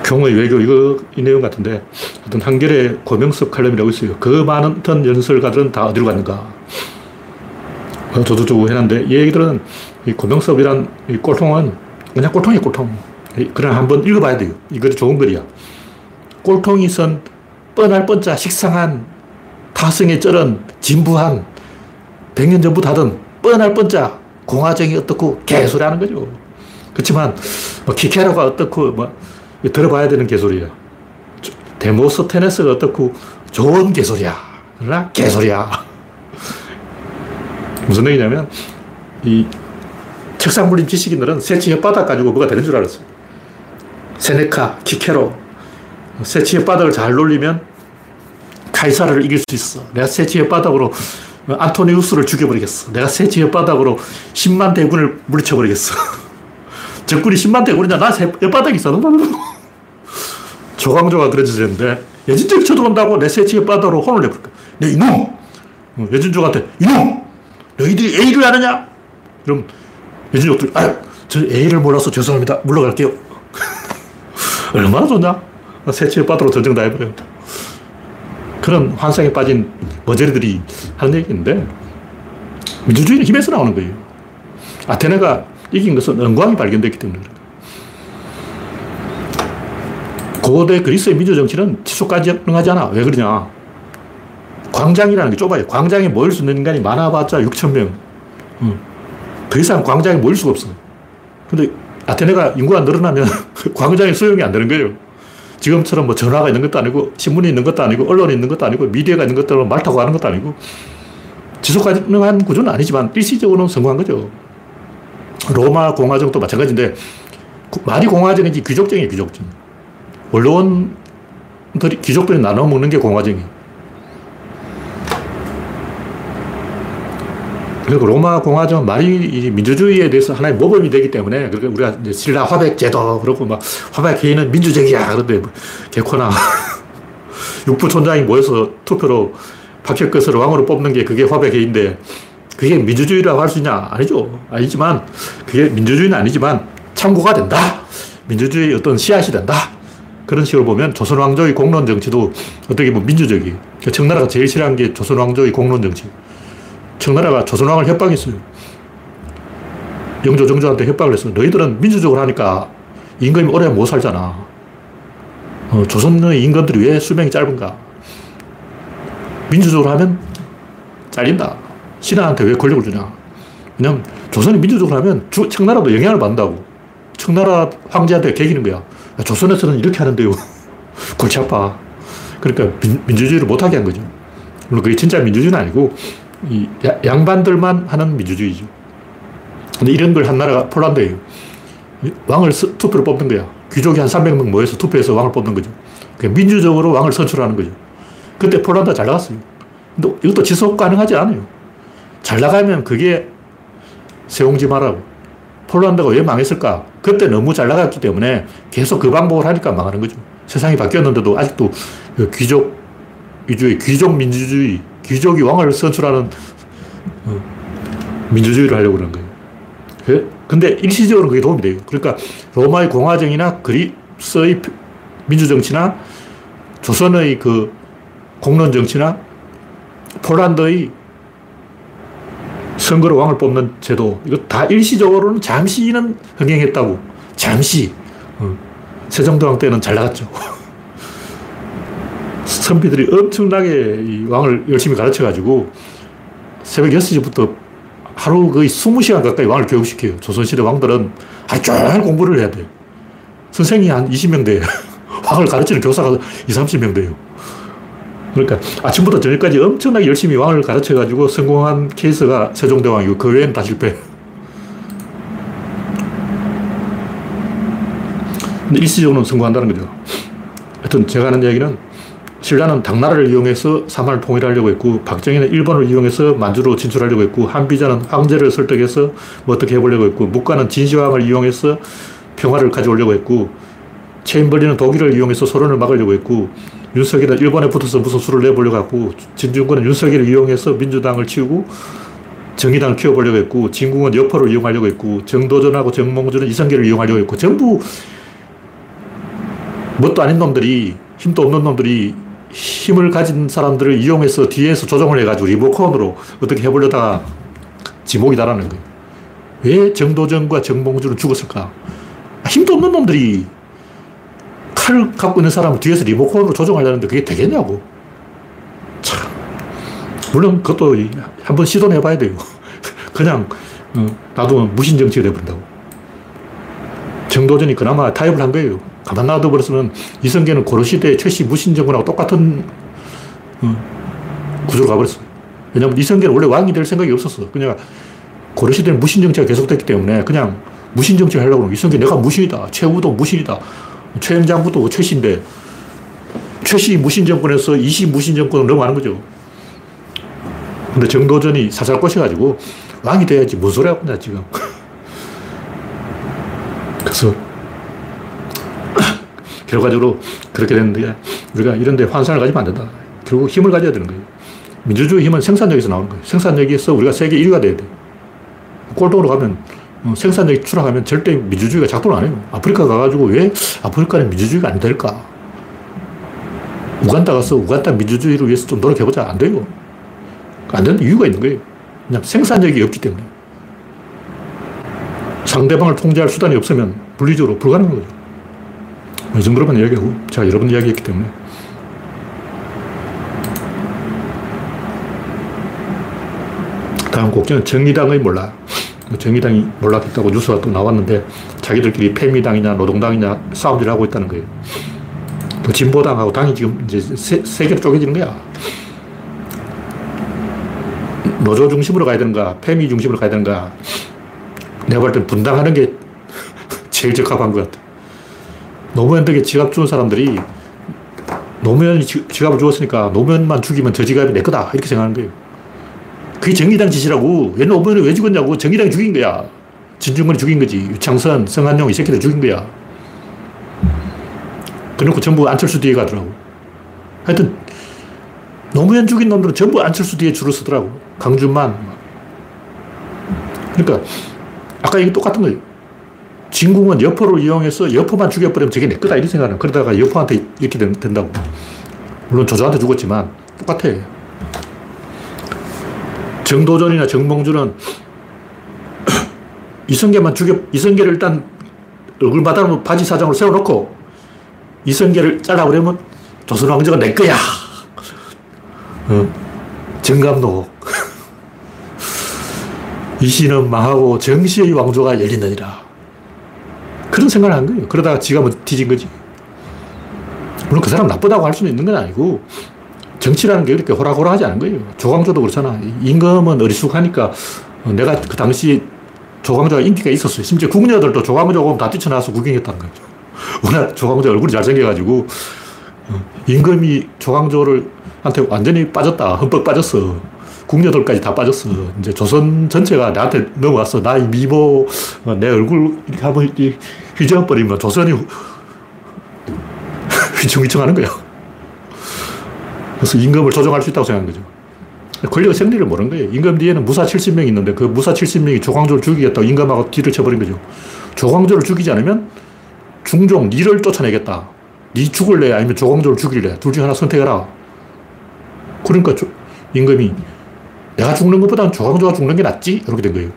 경의 외교, 이거, 이 내용 같은데, 어떤 한겨레 고명섭 칼럼이라고 있어요. 그 많은 연설가들은 다 어디로 갔는가? 저도 좀 해놨는데, 이 얘기들은, 이 고명섭이란 이 꼴통은 그냥 꼴통이에요, 꼴통. 그냥 한번 읽어봐야 돼요. 이 글이 좋은 글이야. 꼴통이 쓴 뻔할 뻔자 식상한 타성에 쩔은 진부한 백 년 전부터 하던 뻔할 뻔자 공화정이 어떻고 개소리하는 거죠. 그렇지만 뭐 키케라가 어떻고 뭐 들어봐야 되는 개소리야. 데모스테네스가 어떻고 좋은 개소리야. 그러나 개소리야. 무슨 얘기냐면 이 책상 물림 지식인들은 새치 혓바닥 가지고 뭐가 되는 줄 알았어요. 세네카, 키케로. 새치의 바닥을 잘 놀리면 카이사르를 이길 수 있어. 내가 새치의 바닥으로 안토니우스를 죽여버리겠어. 내가 새치의 바닥으로 십만 대군을 물리쳐버리겠어. 적군이 십만 대군이냐? 나 혓바닥이 있어. 조광조가 그랬는데 예진족이 쳐들어온다고 내 새치의 바닥으로 혼을 내버릴까? 내 이놈! 예진족한테 이놈! 너희들이 A를 아느냐? 그럼 예진족들이 아유, 저 A를 몰라서 죄송합니다. 물러갈게요. 얼마나 좋냐? 새치의 바다로 전쟁 다 해버려요. 그런 환상에 빠진 머저리들이 하는 얘기인데, 민주주의는 힘에서 나오는 거예요. 아테네가 이긴 것은 은광이 발견됐기 때문에 그래요. 고대 그리스의 민주정치는 지속까지 가능하지 않아. 왜 그러냐. 광장이라는 게 좁아요. 광장에 모일 수 있는 인간이 많아봤자 육천 명. 더 이상 광장에 모일 수가 없어요. 근데 아테네가 인구가 늘어나면 광장에 수용이 안 되는 거예요. 지금처럼 뭐 전화가 있는 것도 아니고, 신문이 있는 것도 아니고, 언론이 있는 것도 아니고, 미디어가 있는 것도 아니고, 말 타고 가는 것도 아니고, 지속 가능한 구조는 아니지만, 일시적으로는 성공한 거죠. 로마 공화정도 마찬가지인데, 말이 공화정이지 귀족정이에요, 귀족정. 원로원들이, 귀족들이 나눠 먹는 게 공화정이에요. 그리고 로마 공화정 말이 민주주의에 대해서 하나의 모범이 되기 때문에, 그러니까 우리가 이제 신라 화백 제도, 그러고 막 화백 회의는 민주적이야. 그런데 뭐 개코나 육부촌장이 모여서 투표로 박혁거스를 왕으로 뽑는 게 그게 화백 회의인데, 그게 민주주의라고 할 수 있냐? 아니죠. 아니지만, 그게 민주주의는 아니지만 참고가 된다. 민주주의의 어떤 씨앗이 된다. 그런 식으로 보면 조선왕조의 공론정치도 어떻게 보면 민주적이에요. 그러니까 청나라가 제일 싫어하는 게 조선왕조의 공론정치. 청나라가 조선왕을 협박했어요. 영조, 정조한테 협박을 했어요. 너희들은 민주적으로 하니까 임금이 오래 못 살잖아. 어, 조선의 임금들이 왜 수명이 짧은가? 민주적으로 하면 잘린다. 신하한테 왜 권력을 주냐? 왜냐면 조선이 민주적으로 하면 주, 청나라도 영향을 받는다고. 청나라 황제한테 개기는 거야. 야, 조선에서는 이렇게 하는데요. 골치 아파. 그러니까 민, 민주주의를 못하게 한 거죠. 물론 그게 진짜 민주주의는 아니고 이 야, 양반들만 하는 민주주의죠. 근데 이런 걸 한 나라가 폴란드예요. 왕을 스, 투표로 뽑는 거야. 귀족이 한 삼백 명 모여서 투표해서 왕을 뽑는 거죠. 그러니까 민주적으로 왕을 선출하는 거죠. 그때 폴란드가 잘 나갔어요. 근데 이것도 지속 가능하지 않아요. 잘 나가면 그게 세옹지마라고. 폴란드가 왜 망했을까? 그때 너무 잘 나갔기 때문에 계속 그 방법을 하니까 망하는 거죠. 세상이 바뀌었는데도 아직도 귀족 위주의 귀족 민주주의, 귀족이 왕을 선출하는 민주주의를 하려고 그러는 거예요. 근데 일시적으로 그게 도움이 돼요. 그러니까 로마의 공화정이나 그리스의 민주정치나 조선의 그 공론정치나 폴란드의 선거로 왕을 뽑는 제도, 이거 다 일시적으로는 잠시는 흥행했다고. 잠시. 어. 세종대왕 때는 잘 나갔죠. 선비들이 엄청나게 이 왕을 열심히 가르쳐가지고 새벽 여섯 시부터 하루 거의 스무 시간 가까이 왕을 교육시켜요. 조선시대 왕들은 아주 쫙 공부를 해야 돼요. 선생이 한 이십 명 돼요. 왕을 가르치는 교사가 이십, 삼십 명 돼요. 그러니까 아침부터 저녁까지 엄청나게 열심히 왕을 가르쳐가지고 성공한 케이스가 세종대왕이고, 그 외엔 다 실패. 근데 일시적으로는 성공한다는 거죠. 하여튼 제가 하는 이야기는 신라는 당나라를 이용해서 사만을 통일하려고 했고, 박정희는 일본을 이용해서 만주로 진출하려고 했고, 한비자는 황제를 설득해서 뭐 어떻게 해보려고 했고, 묵관은 진시황을 이용해서 평화를 가져오려고 했고, 체인벌린은 독일을 이용해서 소련을 막으려고 했고, 윤석열은 일본에 붙어서 무슨 수를 내보려고 하고, 진중권은 윤석열을 이용해서 민주당을 치우고 정의당을 키워보려고 했고, 진궁은 여포를 이용하려고 했고, 정도전하고 정몽주는 이성계를 이용하려고 했고, 전부 뭣도 아닌 놈들이, 힘도 없는 놈들이 힘을 가진 사람들을 이용해서 뒤에서 조정을 해가지고 리모컨으로 어떻게 해보려다가 지목이다라는 거예요. 왜 정도전과 정몽주는 죽었을까? 힘도 없는 놈들이 칼을 갖고 있는 사람을 뒤에서 리모컨으로 조정하려는데 그게 되겠냐고. 참. 물론 그것도 한번 시도는 해봐야 돼요. 그냥 놔두면 무신정치가 돼버린다고. 정도전이 그나마 타협을 한 거예요. 가만 놔둬버렸으면 이성계는 고려시대 최씨 무신정군하고 똑같은 구조로 가버렸어요. 왜냐하면 이성계는 원래 왕이 될 생각이 없었어. 그냥 고려시대는 무신정치가 계속됐기 때문에 그냥 무신정치를 하려고 하면 이성계 내가 무신이다. 최후도 무신이다. 최임장부도 최씨인데, 최씨 무신정권에서 이씨 무신정권으로 넘어가는 거죠. 근데 정도전이 사살 꼬셔가지고 왕이 돼야지 뭔 소리 하고 있냐 지금. 그래서 결과적으로 그렇게 됐는데, 우리가 이런 데 환상을 가지면 안 된다. 결국 힘을 가져야 되는 거예요. 민주주의 힘은 생산력에서 나오는 거예요. 생산력에서 우리가 세계 일 위가 돼야 돼요. 꼴통으로 가면, 생산력이 추락하면 절대 민주주의가 작동을 안 해요. 아프리카 가가지고 왜 아프리카는 민주주의가 안 될까? 우간다 가서 우간다 민주주의를 위해서 좀 노력해보자. 안 돼요. 안 되는 이유가 있는 거예요. 그냥 생산력이 없기 때문에. 상대방을 통제할 수단이 없으면 물리적으로 불가능한 거죠. 이 정도로만 이야기하고, 제가 여러 번 이야기했기 때문에. 다음 곡지는 정의당의 몰락. 정의당이 몰락했다고 뉴스가 또 나왔는데, 자기들끼리 패미당이냐 노동당이냐 싸움질을 하고 있다는 거예요. 또 진보당하고 당이 지금 이제 세, 세 개로 쪼개지는 거야. 노조 중심으로 가야 되는가, 패미 중심으로 가야 되는가. 내가 볼 땐 분당하는 게 제일 적합한 것 같아. 노무현 덕에 지갑 주운 사람들이 노무현이 지, 지갑을 주었으니까 노무현만 죽이면 저 지갑이 내 거다 이렇게 생각하는 거예요. 그게 정의당 짓이라고. 얘는 오번을 왜 죽었냐고. 정의당이 죽인 거야. 진중권이 죽인 거지. 유창선, 성한용 이 새끼들 죽인 거야. 그래놓고 전부 안철수 뒤에 가더라고. 하여튼 노무현 죽인 놈들은 전부 안철수 뒤에 줄을 서더라고. 강준만. 그러니까 아까 이게 똑같은 거예요. 진공은 여포를 이용해서 여포만 죽여버리면 저게 내 거다 이런 생각을. 그러다가 여포한테 이렇게 된다고. 물론 조조한테 죽었지만 똑같아. 정도전이나 정몽주는 이성계만 죽여, 이성계를 일단 얼굴 바닥으로 바지 사장으로 세워놓고 이성계를 잘라고 그러면 조선왕조가 내 거야. 응. 정감노. 이씨는 망하고 정씨의 왕조가 열린다니라. 그런 생각을 한 거예요. 그러다가 지가 뭐 뒤진 거지. 물론 그 사람 나쁘다고 할 수는 있는 건 아니고 정치라는 게 그렇게 호락호락하지 않은 거예요. 조광조도 그렇잖아. 임금은 어리숙하니까 내가 그 당시 조광조가 인기가 있었어요. 심지어 궁녀들도 조광조 오면 다 뛰쳐나와서 구경했다는 거죠. 워낙 조광조 얼굴이 잘생겨가지고 임금이 조광조를 한테 완전히 빠졌다. 흠뻑 빠졌어. 궁녀들까지 다 빠졌어. 이제 조선 전체가 나한테 넘어왔어. 나의 미모, 내 얼굴 이렇게 한번 휘저어버리면 조선이 휘청휘청하는 거야. 그래서 임금을 조정할 수 있다고 생각한 거죠. 권력의 생리를 모르는 거예요. 임금 뒤에는 무사 칠십 명이 있는데 그 무사 칠십 명이 조광조를 죽이겠다고 임금하고 뒤를 쳐버린 거죠. 조광조를 죽이지 않으면 중종 니를 쫓아내겠다. 니 죽을래 아니면 조광조를 죽일래. 둘 중에 하나 선택해라. 그러니까 조, 임금이 내가 죽는 것보다는 조광조가 죽는 게 낫지? 이렇게 된 거예요.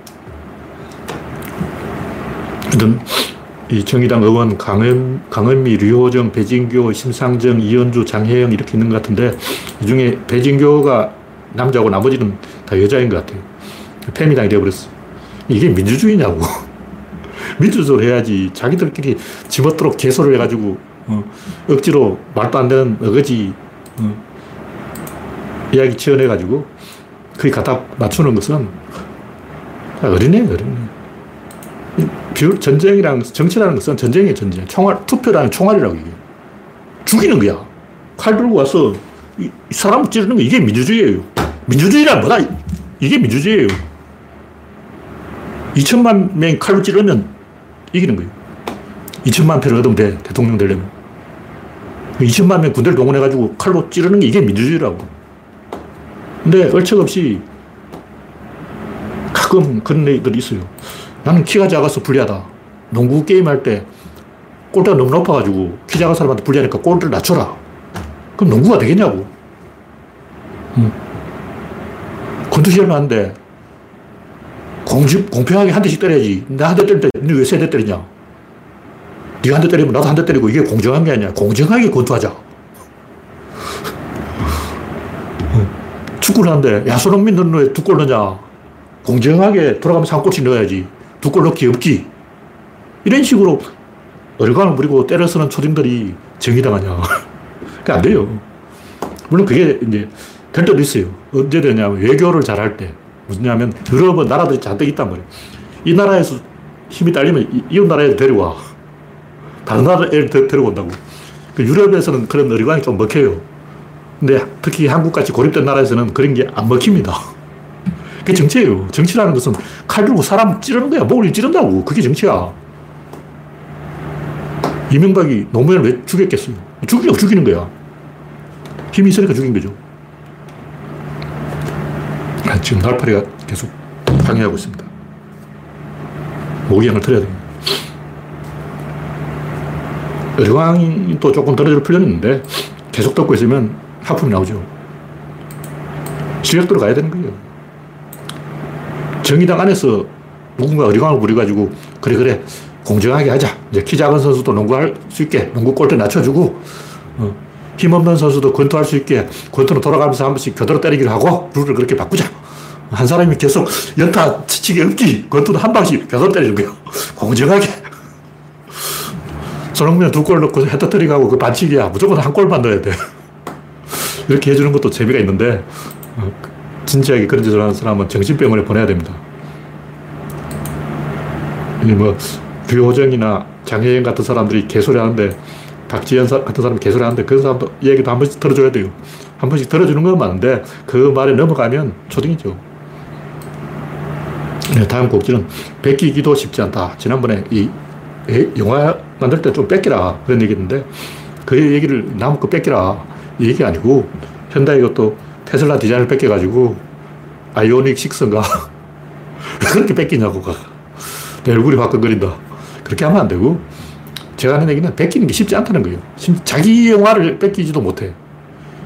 하여튼 이 정의당 의원 강은, 강은미, 류호정, 배진교, 심상정, 이현주, 장혜영 이렇게 있는 것 같은데 이 중에 배진교가 남자고 나머지는 다 여자인 것 같아요. 페미당이 되어버렸어. 이게 민주주의냐고. 민주주의를 해야지. 자기들끼리 집어도록 개소를 해가지고 어, 억지로 말도 안 되는 어거지 어, 이야기 지어내가지고 그게 갖다 맞추는 것은 어린애, 어린애. 비율, 전쟁이랑 정치라는 것은 전쟁이에요, 전쟁. 총알, 투표라는 총알이라고 얘기해요. 죽이는 거야. 칼 들고 와서 이, 이 사람 찌르는 거 이게 민주주의예요. 민주주의란 뭐다? 이게 민주주의예요. 이천만 명이 칼로 찌르면 이기는 거예요. 이천만 표를 얻으면 돼, 대통령 되려면. 이천만 명 군대를 동원해가지고 칼로 찌르는 게 이게 민주주의라고. 근데 얼척없이 가끔 그런 애들이 있어요. 나는 키가 작아서 불리하다. 농구 게임할 때 골대가 너무 높아가지고 키 작은 사람한테 불리하니까 골대를 낮춰라. 그럼 농구가 되겠냐고. 응. 권투시를 하는데 공집, 공평하게 한 대씩 때려야지. 나 한 대 때릴 때 너 왜 세 대 때리냐. 네가 한 대 때리면 나도 한 대 때리고 이게 공정한 게 아니야. 공정하게 권투하자. 응. 축구를 하는데 야 손흥민 너는 왜 두 골 넣냐. 공정하게 돌아가면서 한 골씩 넣어야지. 두 골 넣기 없기. 이런 식으로 어려감을 부리고 때려서는 초딩들이 정의당하냐. 그게 안 돼요. 물론 그게 이제 될 때도 있어요. 언제 되냐면 외교를 잘할 때. 뭐냐면 유럽은 나라들이 잔뜩 있단 말이에요. 이 나라에서 힘이 딸리면 이웃 나라에 데려와. 다른 나라에 데려온다고. 유럽에서는 그런 어려감이 좀 먹혀요. 근데 특히 한국같이 고립된 나라에서는 그런 게 안 먹힙니다. 그게 정치예요. 정치라는 것은 칼 들고 사람 찌르는 거야. 목을 찌른다고. 그게 정치야. 이명박이 노무현을 왜 죽였겠어요? 죽이려고 죽이는 거야. 힘이 있으니까 죽인 거죠. 아, 지금 날파리가 계속 항해하고 있습니다. 모기향을 틀어야 됩니다. 의왕이 또 조금 떨어져 풀렸는데 계속 덮고 있으면 하품이 나오죠. 실력대로 가야 되는 거예요. 정의당 안에서 누군가 어리광을 부려가지고 그래 그래 공정하게 하자. 이제 키 작은 선수도 농구할 수 있게 농구 골대 낮춰주고 어. 힘없는 선수도 권투할 수 있게 권투로 돌아가면서 한 번씩 교대로 때리기를 하고 룰을 그렇게 바꾸자. 한 사람이 계속 연타 치치기 없기. 권투도 한 방씩 교대로 때리는 거예요. 공정하게. 손흥민 두 골 넣고 헤더 때리고 그 반칙이야. 무조건 한 골만 넣어야 돼. 이렇게 해주는 것도 재미가 있는데 어. 진지하게 그런 짓을 하는 사람은 정신병원에 보내야 됩니다. 뭐 류호정이나 장혜영 같은 사람들이 개소리 하는데 박지현 같은 사람이 개소리 하는데 그런 사람도 얘기도 한 번씩 들어줘야 돼요. 한 번씩 들어주는 건 많은데 그 말에 넘어가면 초딩이죠. 네, 다음 곡지는 베끼기도 쉽지 않다. 지난번에 이 영화 만들 때 좀 뺏기라 그런 얘기했는데 그 얘기를 남은 거 뺏기라 이 얘기 아니고 현대 이것도 테슬라 디자인을 뺏겨가지고 아이오닉 식스인가 그렇게 뺏기냐고 내 얼굴이 화끈거린다. 그렇게 하면 안 되고 제가 하는 얘기는 뺏기는 게 쉽지 않다는 거예요. 자기 영화를 뺏기지도 못해.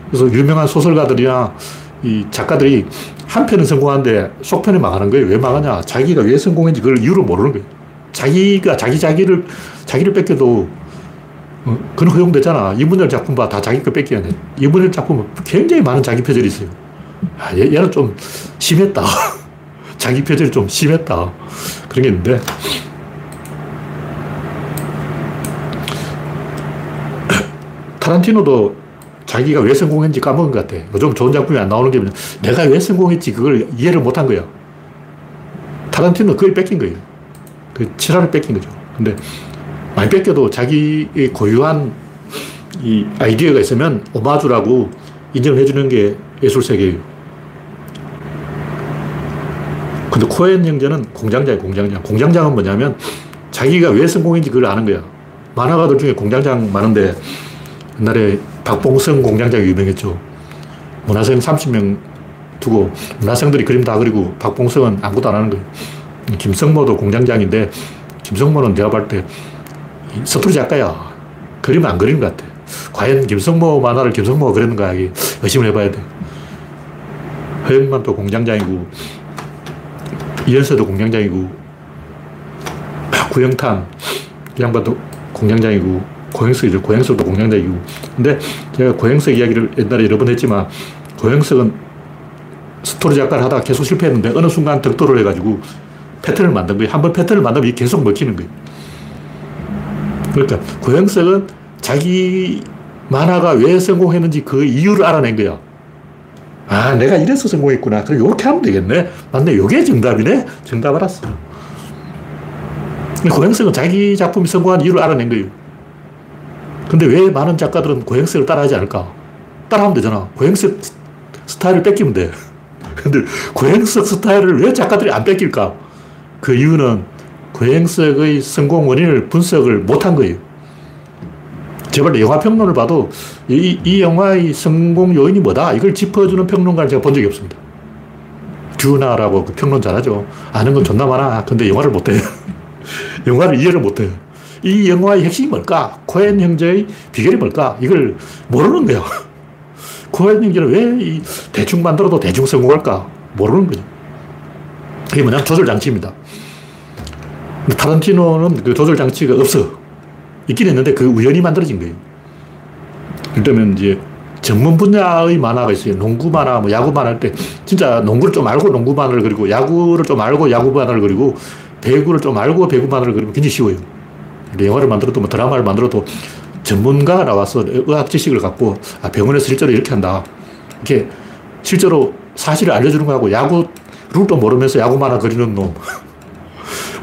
그래서 유명한 소설가들이나 이 작가들이 한 편은 성공하는데 속편이 망하는 거예요. 왜 망하냐? 자기가 왜 성공했는지 그걸 이유를 모르는 거예요. 자기가 자기 자기를 자기를 뺏겨도 어, 그건 허용되잖아. 이문열 작품 봐. 다 자기 거 뺏겨야 돼. 이문열 작품은 굉장히 많은 자기 표절이 있어요. 아, 얘, 얘는 좀 심했다. 자기 표절이 좀 심했다. 그런 게 있는데 타란티노도 자기가 왜 성공했는지 까먹은 것 같아. 요즘 좋은 작품이 안 나오는 게 내가 왜 성공했지 그걸 이해를 못한 거야. 타란티노 그걸 뺏긴 거예요. 그 칠화를 뺏긴 거죠. 근데 많이 뺏겨도 자기의 고유한 이 아이디어가 있으면 오마주라고 인정해주는 게 예술세계예요. 근데 코엔 형제는 공장장이에요. 공장장. 공장장은 뭐냐면 자기가 왜 성공인지 그걸 아는 거야. 만화가들 중에 공장장 많은데 옛날에 박봉성 공장장이 유명했죠. 문화생 삼십 명 두고 문화생들이 그림 다 그리고 박봉성은 아무것도 안 하는 거예요. 김성모도 공장장인데 김성모는 내가 볼 때 서투리 작가야. 그림 안 그리는 것 같아. 과연 김성모 만화를 김성모가 그렸는가 의심을 해봐야 돼. 허영만도 공장장이고 이현세도 공장장이고 구영탄 양반도 공장장이고 고행석이죠. 고행석도 공장장이고. 근데 제가 고행석 이야기를 옛날에 여러 번 했지만 고행석은 스토리 작가를 하다가 계속 실패했는데 어느 순간 득도를 해가지고 패턴을 만든 거예요. 한번 패턴을 만들면 계속 먹히는 거예요. 그러니까 고행석은 자기 만화가 왜 성공했는지 그 이유를 알아낸 거야. 아, 내가 이래서 성공했구나. 그럼 이렇게 하면 되겠네. 맞네. 이게 정답이네. 정답 알았어. 고행석은 자기 작품이 성공한 이유를 알아낸 거예요. 근데 왜 많은 작가들은 고행석을 따라하지 않을까? 따라하면 되잖아. 고행석 스타일을 뺏기면 돼. 근데 고행석 스타일을 왜 작가들이 안 뺏길까? 그 이유는 고행석의 성공 원인을 분석을 못한 거예요. 제발 영화 평론을 봐도 이, 이 영화의 성공 요인이 뭐다? 이걸 짚어주는 평론가를 제가 본 적이 없습니다. 듀나라고 그 평론 잘하죠. 아는 건 존나 많아. 근데 영화를 못해요. 영화를 이해를 못해요. 이 영화의 핵심이 뭘까? 코엔 형제의 비결이 뭘까? 이걸 모르는 거예요. 코엔 형제는 왜 이 대충 만들어도 대충 성공할까? 모르는 거죠. 그게 뭐냐면 조절장치입니다. 타란티노는 그 조절장치가 없어. 있긴 있는데 그 우연히 만들어진 거예요. 그러면 이제 전문 분야의 만화가 있어요. 농구 만화, 뭐 야구 만화 할 때 진짜 농구를 좀 알고 농구 만화를 그리고 야구를 좀 알고 야구 만화를 그리고 배구를 좀 알고 배구 만화를 그리면 굉장히 쉬워요. 영화를 만들어도 뭐 드라마를 만들어도 전문가가 나와서 의학 지식을 갖고 아, 병원에서 실제로 이렇게 한다. 이렇게 실제로 사실을 알려주는 거하고 야구 룰도 모르면서 야구 만화 그리는 놈.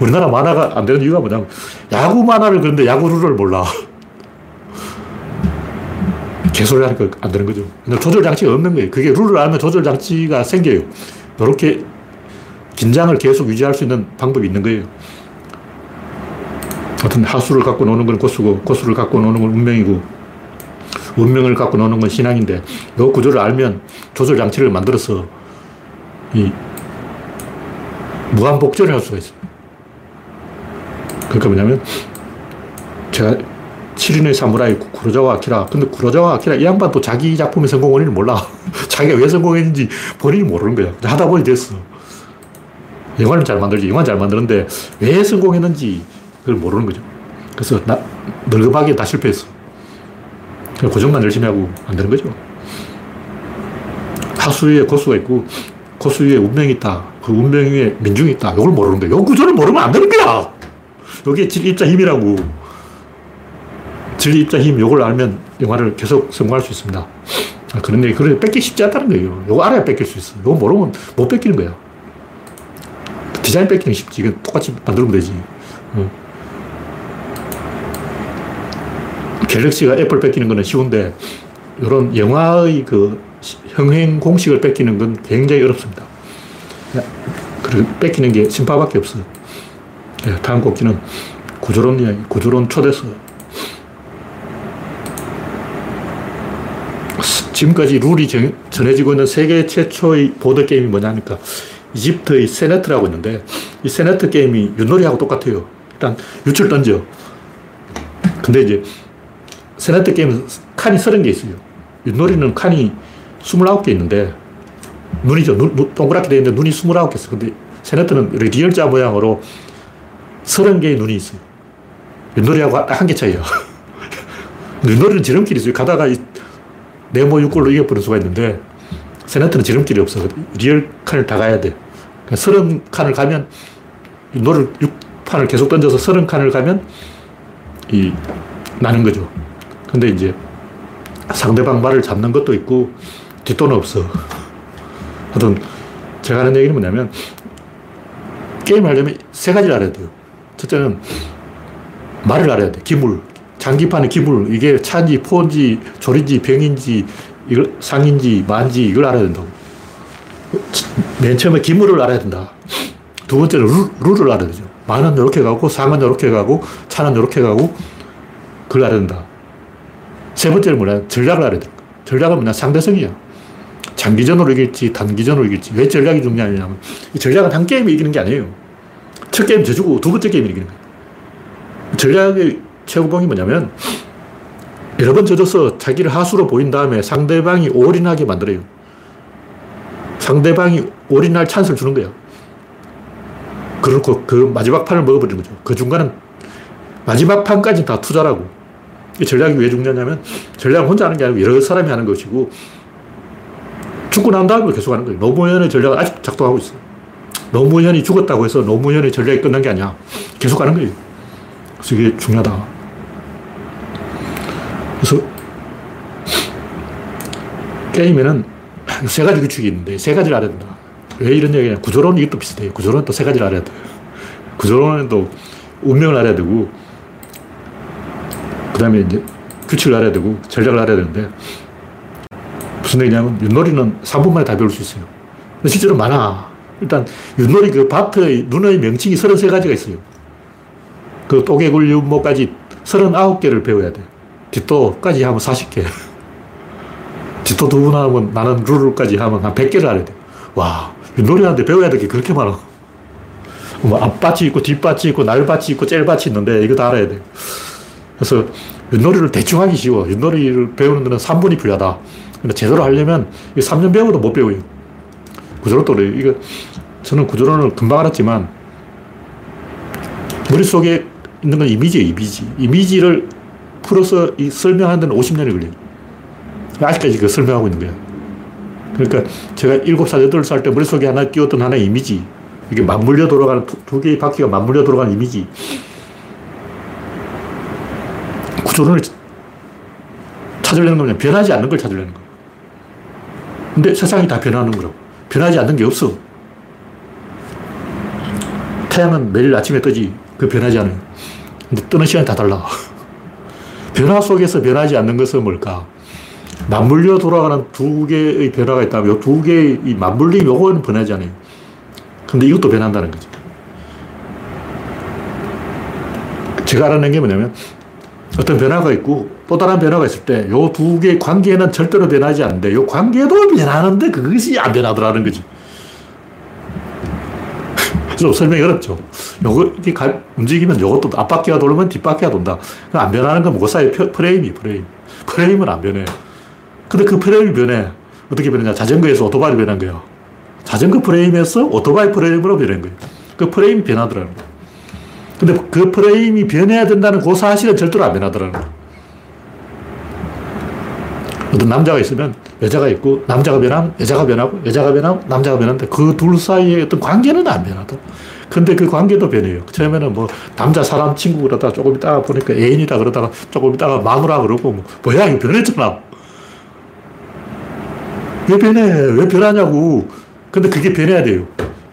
우리나라 만화가 안 되는 이유가 뭐냐면 야구 만화를 그리는데 야구 룰을 몰라. 개소리 하니까 안 되는 거죠. 근데 조절 장치가 없는 거예요. 그게 룰을 알면 조절 장치가 생겨요. 이렇게 긴장을 계속 유지할 수 있는 방법이 있는 거예요. 아무튼 하수를 갖고 노는 건 고수고 고수를 갖고 노는 건 운명이고 운명을 갖고 노는 건 신앙인데 이 구조를 알면 조절 장치를 만들어서 이 무한 복절을 할 수가 있어요. 그러니까 뭐냐면 제가 칠인의 사무라이 구로자와 아키라 근데 구로자와 아키라 이 양반도 자기 작품의 성공 원인을 몰라. 자기가 왜 성공했는지 본인이 모르는 거야. 하다 보니 됐어. 영화는 잘 만들지 영화는 잘 만드는데 왜 성공했는지 그걸 모르는 거죠. 그래서 나, 늙어가기에 다 실패했어. 고정만 열심히 하고 안 되는 거죠. 하수 위에 고수가 있고 고수 위에 운명이 있다. 그 운명 위에 민중이 있다. 이걸 모르는 거예요. 이 구조를 모르면 안 되는 거야. 이게 진리 입자 힘이라고. 진리 입자 힘 이걸 알면 영화를 계속 성공할 수 있습니다. 그런데 그걸 뺏기 쉽지 않다는 거예요. 이거 알아야 뺏길 수 있어. 이거 모르면 못 뺏기는 거야. 디자인 뺏기는 쉽지. 이건 똑같이 만들면 되지. 음. 갤럭시가 애플 뺏기는 건 쉬운데 이런 영화의 그 형행 공식을 뺏기는 건 굉장히 어렵습니다. 뺏기는 게 신파밖에 없어요. 네, 다음 곡기는 구조론 이야기, 구조론 초대서. 지금까지 룰이 정, 전해지고 있는 세계 최초의 보드게임이 뭐냐니까 이집트의 세네트라고 있는데, 이 세네트 게임이 윷놀이하고 똑같아요. 일단 윷을 던져. 근데 이제 세네트 게임은 칸이 서른 개 있어요. 윷놀이는 칸이 스물아홉 개 있는데, 눈이죠. 눈, 눈, 동그랗게 되어 있는데 눈이 스물아홉 개 있어요. 근데 세네트는 리얼자 모양으로 서른 개의 눈이 있어요. 윷놀이하고 한 개 차이예요. 윷놀이는 지름길이 있어요. 가다가 이 네모 육 골로 이겨버릴 수가 있는데, 세네트는 지름길이 없어요. 리얼 칸을 다 가야 돼. 서른 칸을 가면, 윷놀이 육 판을 계속 던져서 서른 칸을 가면 이 나는 거죠. 근데 이제 상대방 발을 잡는 것도 있고 뒷돈은 없어. 하여튼 제가 하는 얘기는 뭐냐면, 게임을 하려면 세 가지를 알아야 돼요. 첫째는 말을 알아야 돼. 기물. 장기판의 기물. 이게 차인지 포인지 조리인지 병인지 이걸 상인지 만지 이걸 알아야 된다고. 맨 처음에 기물을 알아야 된다. 두 번째는 룰, 룰을 알아야 되죠. 만은 이렇게 가고 상은 이렇게 가고 차는 이렇게 가고 그걸 알아야 된다. 세 번째는 뭐냐? 전략을 알아야 된다. 전략은 뭐냐? 상대성이야. 장기전으로 이길지 단기전으로 이길지. 왜 전략이 중요하냐면, 이 전략은 한 게임에 이기는 게 아니에요. 첫 게임 져주고 두 번째 게임에 이기는 거예요. 전략의 최고봉이 뭐냐면, 여러 번 져줘서 자기를 하수로 보인 다음에 상대방이 올인하게 만들어요. 상대방이 올인할 찬스를 주는 거예요. 그렇고 그 마지막 판을 먹어버리는 거죠. 그 중간은 마지막 판까지 다 투자라고. 이 전략이 왜 중요하냐면, 전략은 혼자 하는 게 아니고 여러 사람이 하는 것이고, 죽고 난 다음에 계속 하는 거예요. 노무현의 전략은 아직 작동하고 있어요. 노무현이 죽었다고 해서 노무현의 전략이 끝난 게 아니야. 계속 하는 거예요. 그래서 이게 중요하다. 그래서 게임에는 세 가지 규칙이 있는데 세 가지를 알아야 된다. 왜 이런 얘기냐? 구조론 이것도 비슷해요. 구조론은 또 세 가지를 알아야 돼요. 구조론은 또 운명을 알아야 되고, 그 다음에 이제 규칙을 알아야 되고, 전략을 알아야 되는데, 무슨 얘기냐면 윷놀이는 삼 분 만에 다 배울 수 있어요. 근데 실제로 많아. 일단 윷놀이 그 밭의 눈의 명칭이 서른세 가지가 있어요. 그 또개굴 윷모까지 서른아홉 개를 배워야 돼. 뒷도까지 하면 마흔 개. 뒷도 두 분 하면 나는 룰까지 하면 한 백 개를 알아야 돼. 와, 윷놀이 하는데 배워야 될 게 그렇게 많아. 뭐 앞밭이 있고 뒷밭이 있고 날밭이 있고 젤밭이 있는데 이거 다 알아야 돼. 그래서 윷놀이를 대충 하기 쉬워. 윷놀이를 배우는 데는 삼 분이 필요하다. 근데 제대로 하려면 삼 년 배워도 못 배워요. 구조론도 그래요. 이거 저는 구조론을 금방 알았지만, 머릿속에 있는 건 이미지예요. 이미지. 이미지를 풀어서 이 설명하는 데는 오십 년이 걸려요. 아직까지 그 설명하고 있는 거예요. 그러니까 제가 일곱 살, 여덟 살 때 머릿속에 하나 끼웠던 하나의 이미지. 이게 맞물려 돌아가는, 두, 두 개의 바퀴가 맞물려 돌아가는 이미지. 구조론을 찾으려는 거면 변하지 않는 걸 찾으려는 거예요. 근데 세상이 다 변하는 거라고. 변하지 않는 게 없어. 태양은 매일 아침에 뜨지. 그 변하지 않아요. 근데 뜨는 시간이 다 달라. 변화 속에서 변하지 않는 것은 뭘까? 맞물려 돌아가는 두 개의 변화가 있다면, 이 두 개의 이 맞물림, 요거는 변하지 않아요. 근데 이것도 변한다는 거죠. 제가 알아낸 게 뭐냐면, 어떤 변화가 있고 또 다른 변화가 있을 때 이 두 개의 관계는 절대로 변하지 않는데, 이 관계도 변하는데 그것이 안 변하더라는 거지. 좀 설명이 어렵죠. 요거 이렇게 움직이면 요것도 앞바퀴가 돌면 뒷바퀴가 돈다. 안 변하는 건 뭐고 사이 프레임이 프레임. 프레임은 안 변해. 근데 그 프레임이 변해. 어떻게 변하냐? 자전거에서 오토바이로 변한 거예요. 자전거 프레임에서 오토바이 프레임으로 변한 거예요. 그 프레임이 변하더라는 거예요. 근데 그 프레임이 변해야 된다는 그 사실은 절대로 안 변하더라는 거예요. 어떤 남자가 있으면 여자가 있고, 남자가 변하면 여자가 변하고, 여자가 변하면 남자가 변하는데 그 둘 사이의 어떤 관계는 안 변하다. 근데 그 관계도 변해요. 처음에는 뭐 남자 사람 친구 그러다가 조금 있다가 보니까 애인이라 그러다가 조금 있다가 마누라 그러고, 뭐 뭐야 이거 변했잖아. 왜 변해? 왜 변하냐고. 근데 그게 변해야 돼요.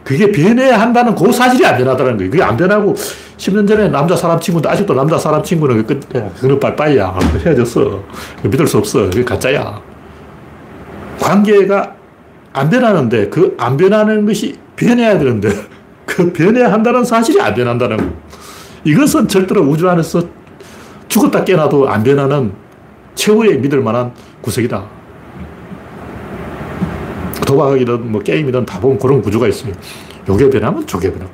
그게 변해야 한다는 그 사실이 안 변하다는 거예요. 그게 안 변하고, 십 년 전에 남자 사람 친구인데 아직도 남자 사람 친구는 끝에 그는 빠이빠이야. 헤어졌어. 믿을 수 없어. 그게 가짜야. 관계가 안 변하는데 그 안 변하는 것이 변해야 되는데 그 변해야 한다는 사실이 안 변한다는 거. 이것은 절대로 우주 안에서 죽었다 깨어나도 안 변하는 최후의 믿을 만한 구석이다. 도박이든 뭐 게임이든 다 보면 그런 구조가 있어요. 요게 변하면 저게 변하고,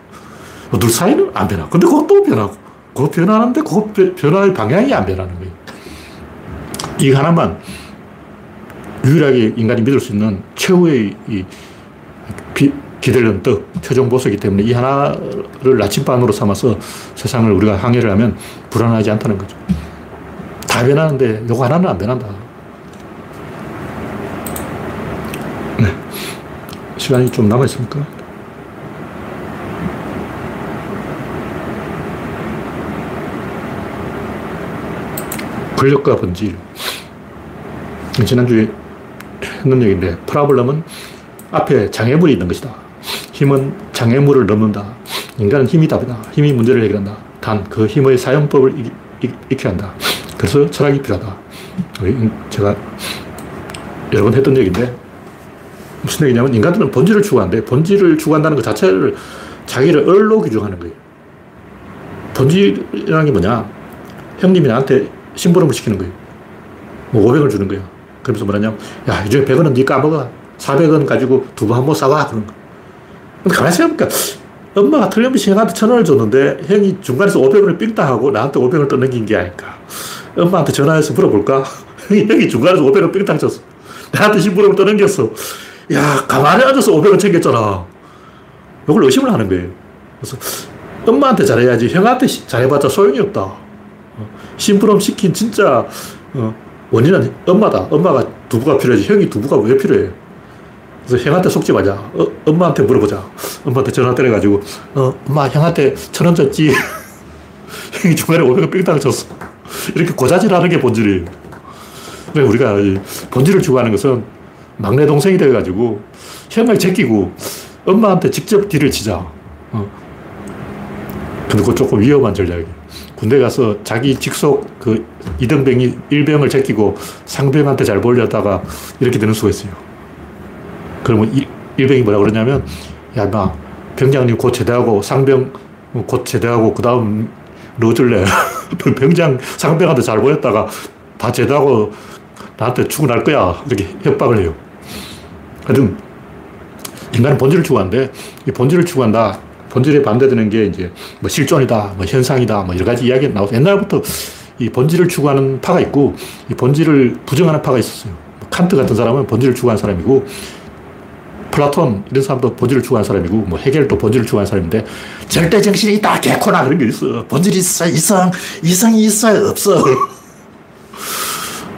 뭐 둘 사이는 안 변하고, 근데 그것도 변하고, 그거 변하는데 그 변화의 방향이 안 변하는 거예요. 이 하나만 유일하게 인간이 믿을 수 있는 최후의 이 비, 기대는 뜻, 최종 보수이기 때문에 이 하나를 나침반으로 삼아서 세상을 우리가 항해를 하면 불안하지 않다는 거죠. 다 변하는데 요거 하나는 안 변한다. 네. 시간이 좀 남아있습니까? 권력과 본질. 지난주에 했는 얘기인데, 프라블럼은 앞에 장애물이 있는 것이다. 힘은 장애물을 넘는다. 인간은 힘이 답이다. 힘이 문제를 해결한다. 단 그 힘의 사용법을 익혀야 한다. 그래서 철학이 필요하다. 제가 여러 번 했던 얘기인데, 무슨 얘기냐면 인간들은 본질을 추구한대. 본질을 추구한다는 것 자체를 자기를 을로 규정하는 거예요. 본질이라는 게 뭐냐, 형님이 나한테 심부름을 시키는 거예요. 뭐 오백 원을 주는 거예요. 그러면서 뭐냐면, 야, 이 중에 백 원은 네 까먹어. 사백 원 가지고 두부 한 번 사와. 그런 거. 근데 가만히 생각해보니까, 엄마가 틀림없이 형한테 천 원을 줬는데, 형이 중간에서 오백 원을 삥다 하고 나한테 오백 원을 떠넘긴 게 아닐까. 엄마한테 전화해서 물어볼까? 형이 중간에서 오백 원을 삥다 줬어. 나한테 심부름을 떠넘겼어. 야, 가만히 앉아서 오백 원 챙겼잖아. 이걸 의심을 하는 거예요. 그래서 엄마한테 잘해야지 형한테 잘해봤자 소용이 없다. 심부름 시킨 진짜 원인은 엄마다. 엄마가 두부가 필요하지 형이 두부가 왜 필요해. 그래서 형한테 속지 마자. 어, 엄마한테 물어보자. 엄마한테 전화 때려가지고, 어, 엄마 형한테 천 원 줬지. 형이 중간에 오백 원 삥땅 줬어. 이렇게 고자질하는 게 본질이에요. 그러니까 우리가 이 본질을 추구하는 것은 막내 동생이 돼가지고 형을 제끼고 엄마한테 직접 뒤를 치자. 어. 근데 그거 조금 위험한 전략이에요. 군대 가서 자기 직속 그 이등병이 일병을 제끼고 상병한테 잘 몰렸다가 이렇게 되는 수가 있어요. 그러면 일, 일병이 뭐라 그러냐면, 야, 인마, 병장님 곧 제대하고 상병 곧 제대하고 그 다음 너 줄래? 병장, 상병한테 잘 보였다가 다 제대하고 나한테 죽어날 거야. 이렇게 협박을 해요. 하여튼, 인간은 본질을 추구하는데, 이 본질을 추구한다. 본질에 반대되는 게 이제 뭐 실존이다, 뭐 현상이다, 뭐 여러 가지 이야기가 나오고, 옛날부터 이 본질을 추구하는 파가 있고, 이 본질을 부정하는 파가 있었어요. 칸트 같은 사람은 본질을 추구하는 사람이고, 플라톤 이런 사람도 본질을 추구하는 사람이고, 뭐 헤겔도 본질을 추구하는 사람인데, 절대 정신이 있다, 개코나 그런 게 있어. 본질이 있어, 이성, 이성이 있어, 없어.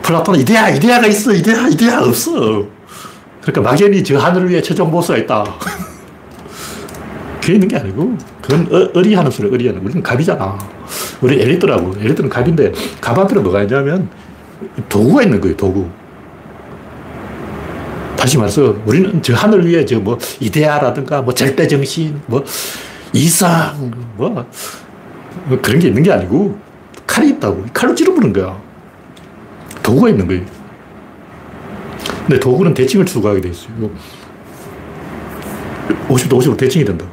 플라톤은 이데아, 이데아가 있어, 이데아, 이데아 없어. 그러니까 막연히 저 하늘 위에 최종 보스가 있다. 그게 있는 게 아니고, 그건 어, 어리하는 소리야, 어리하는. 우리는 갑이잖아. 우리 엘리트라고. 엘리트는 갑인데, 갑한테는 뭐가 있냐면 도구가 있는 거예요, 도구. 다시 말해서 우리는 저 하늘 위에 저 뭐 이데아라든가 뭐 절대정신, 뭐 이상, 뭐, 뭐 그런 게 있는 게 아니고 칼이 있다고. 칼로 찌르는 거야. 도구가 있는 거예요. 근데 도구는 대칭을 추구하게 돼 있어요. 오십도 오십으로 대칭이 된다.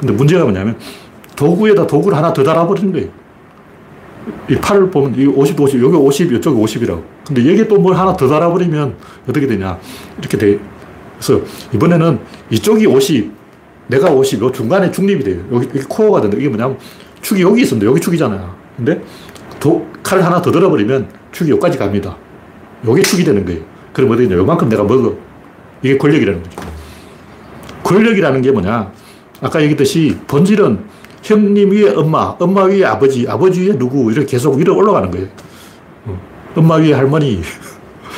근데 문제가 뭐냐면 도구에다 도구를 하나 더 달아버리는 거예요. 이 팔을 보면 이 오십도 오십, 여기 오십, 이쪽이 오십이라고. 근데 여기에 또 뭘 하나 더 달아버리면 어떻게 되냐. 이렇게 돼. 그래서 이번에는 이쪽이 오십, 내가 오십, 요 중간에 중립이 돼요. 여기, 여기 코어가 된다. 이게 뭐냐면 축이 여기 있습니다. 여기 축이잖아요. 근데 도, 칼을 하나 더 들어버리면 축이 여기까지 갑니다. 요게 축이 되는 거예요. 그럼 어떻게 되냐. 요만큼 내가 먹어. 이게 권력이라는 거죠. 권력이라는 게 뭐냐. 아까 얘기했듯이 본질은 형님 위에 엄마, 엄마 위에 아버지, 아버지 위에 누구, 이렇게 계속 위로 올라가는 거예요. 엄마 위에 할머니,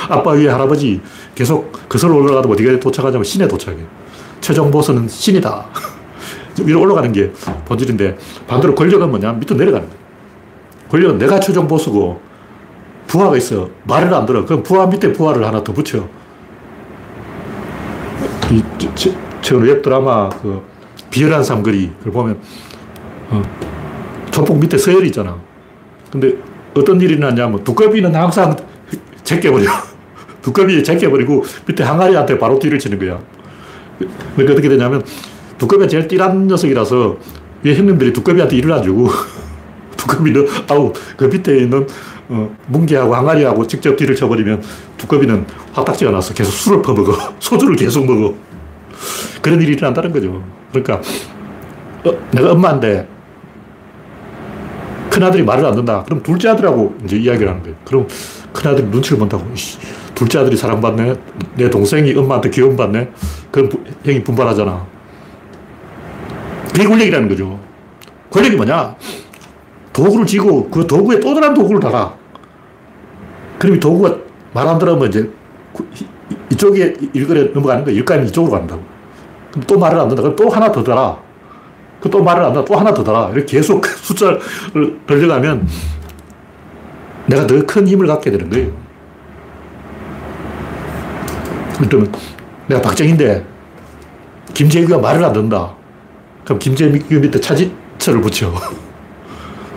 아빠 위에 할아버지, 계속 거슬러 올라가도 어디가 도착하냐면 신에 도착해요. 최종 보스는 신이다. 위로 올라가는 게 본질인데, 반대로 권력은 뭐냐, 밑으로 내려가는 거예요. 권력은 내가 최종 보스고, 부하가 있어. 말을 안 들어. 그럼 부하 밑에 부하를 하나 더 붙여. 이, 최근 웹드라마, 그, 비열한 삼거리, 그걸 보면, 어, 조폭 밑에 서열이 있잖아. 근데 어떤 일이 났냐면 두꺼비는 항상 제껴버려. 두꺼비에 제껴버리고 밑에 항아리한테 바로 뒤를 치는 거야. 그러니까 어떻게 되냐면 두꺼비가 제일 띠란 녀석이라서 위에 형님들이 두꺼비한테 일을 안 주고 두꺼비는 아우 그 밑에 있는 어, 뭉개하고 항아리하고 직접 띠를 쳐버리면 두꺼비는 화딱지가 나서 계속 술을 퍼먹어. 소주를 계속 먹어. 그런 일이 일어난다는 거죠. 그러니까 어, 내가 엄마인데 큰아들이 말을 안 듣는다. 그럼 둘째 아들하고 이제 이야기를 하는 거예요. 그럼 큰아들이 눈치를 본다고. 이씨, 둘째 아들이 사랑받네. 내 동생이 엄마한테 귀여움받네. 그럼 부, 형이 분발하잖아. 그게 권력이라는 거죠. 권력이 뭐냐? 도구를 쥐고 그 도구에 또 다른 도구를 달아. 그럼 이 도구가 말 안 들으면 이제 이쪽에 일거리에 넘어가는 거야. 일감이 이쪽으로 간다고. 그럼 또 말을 안 듣는다. 그럼 또 하나 더 달아. 그 또 말을 안 듣는다. 또 하나 더 달아. 이렇게 계속 숫자를 늘려가면 내가 더 큰 힘을 갖게 되는 거예요. 그러면 내가 박정희인데 김재규가 말을 안 듣는다. 그럼 김재규 밑에 차지철을 붙여.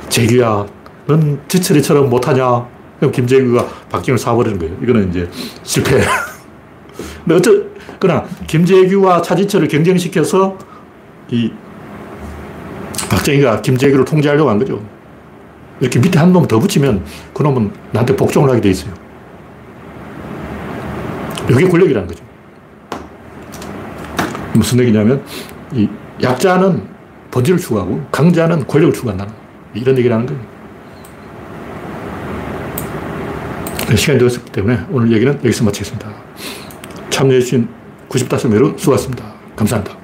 재규야, 넌 지철이처럼 못하냐? 그럼 김재규가 박정희를 사버리는 거예요. 이거는 이제 실패. 근데 어쨌거나 김재규와 차지철을 경쟁시켜서 이 박정희가 김재규를 통제하려고 한 거죠. 이렇게 밑에 한 놈 더 붙이면 그 놈은 나한테 복종을 하게 돼 있어요. 이게 권력이라는 거죠. 무슨 얘기냐면 이 약자는 본질을 추구하고 강자는 권력을 추구한다는 거예요. 이런 얘기를 하는 거예요. 시간이 되었기 때문에 오늘 얘기는 여기서 마치겠습니다. 참여해주신 구십오 명 여러분 수고하셨습니다. 감사합니다.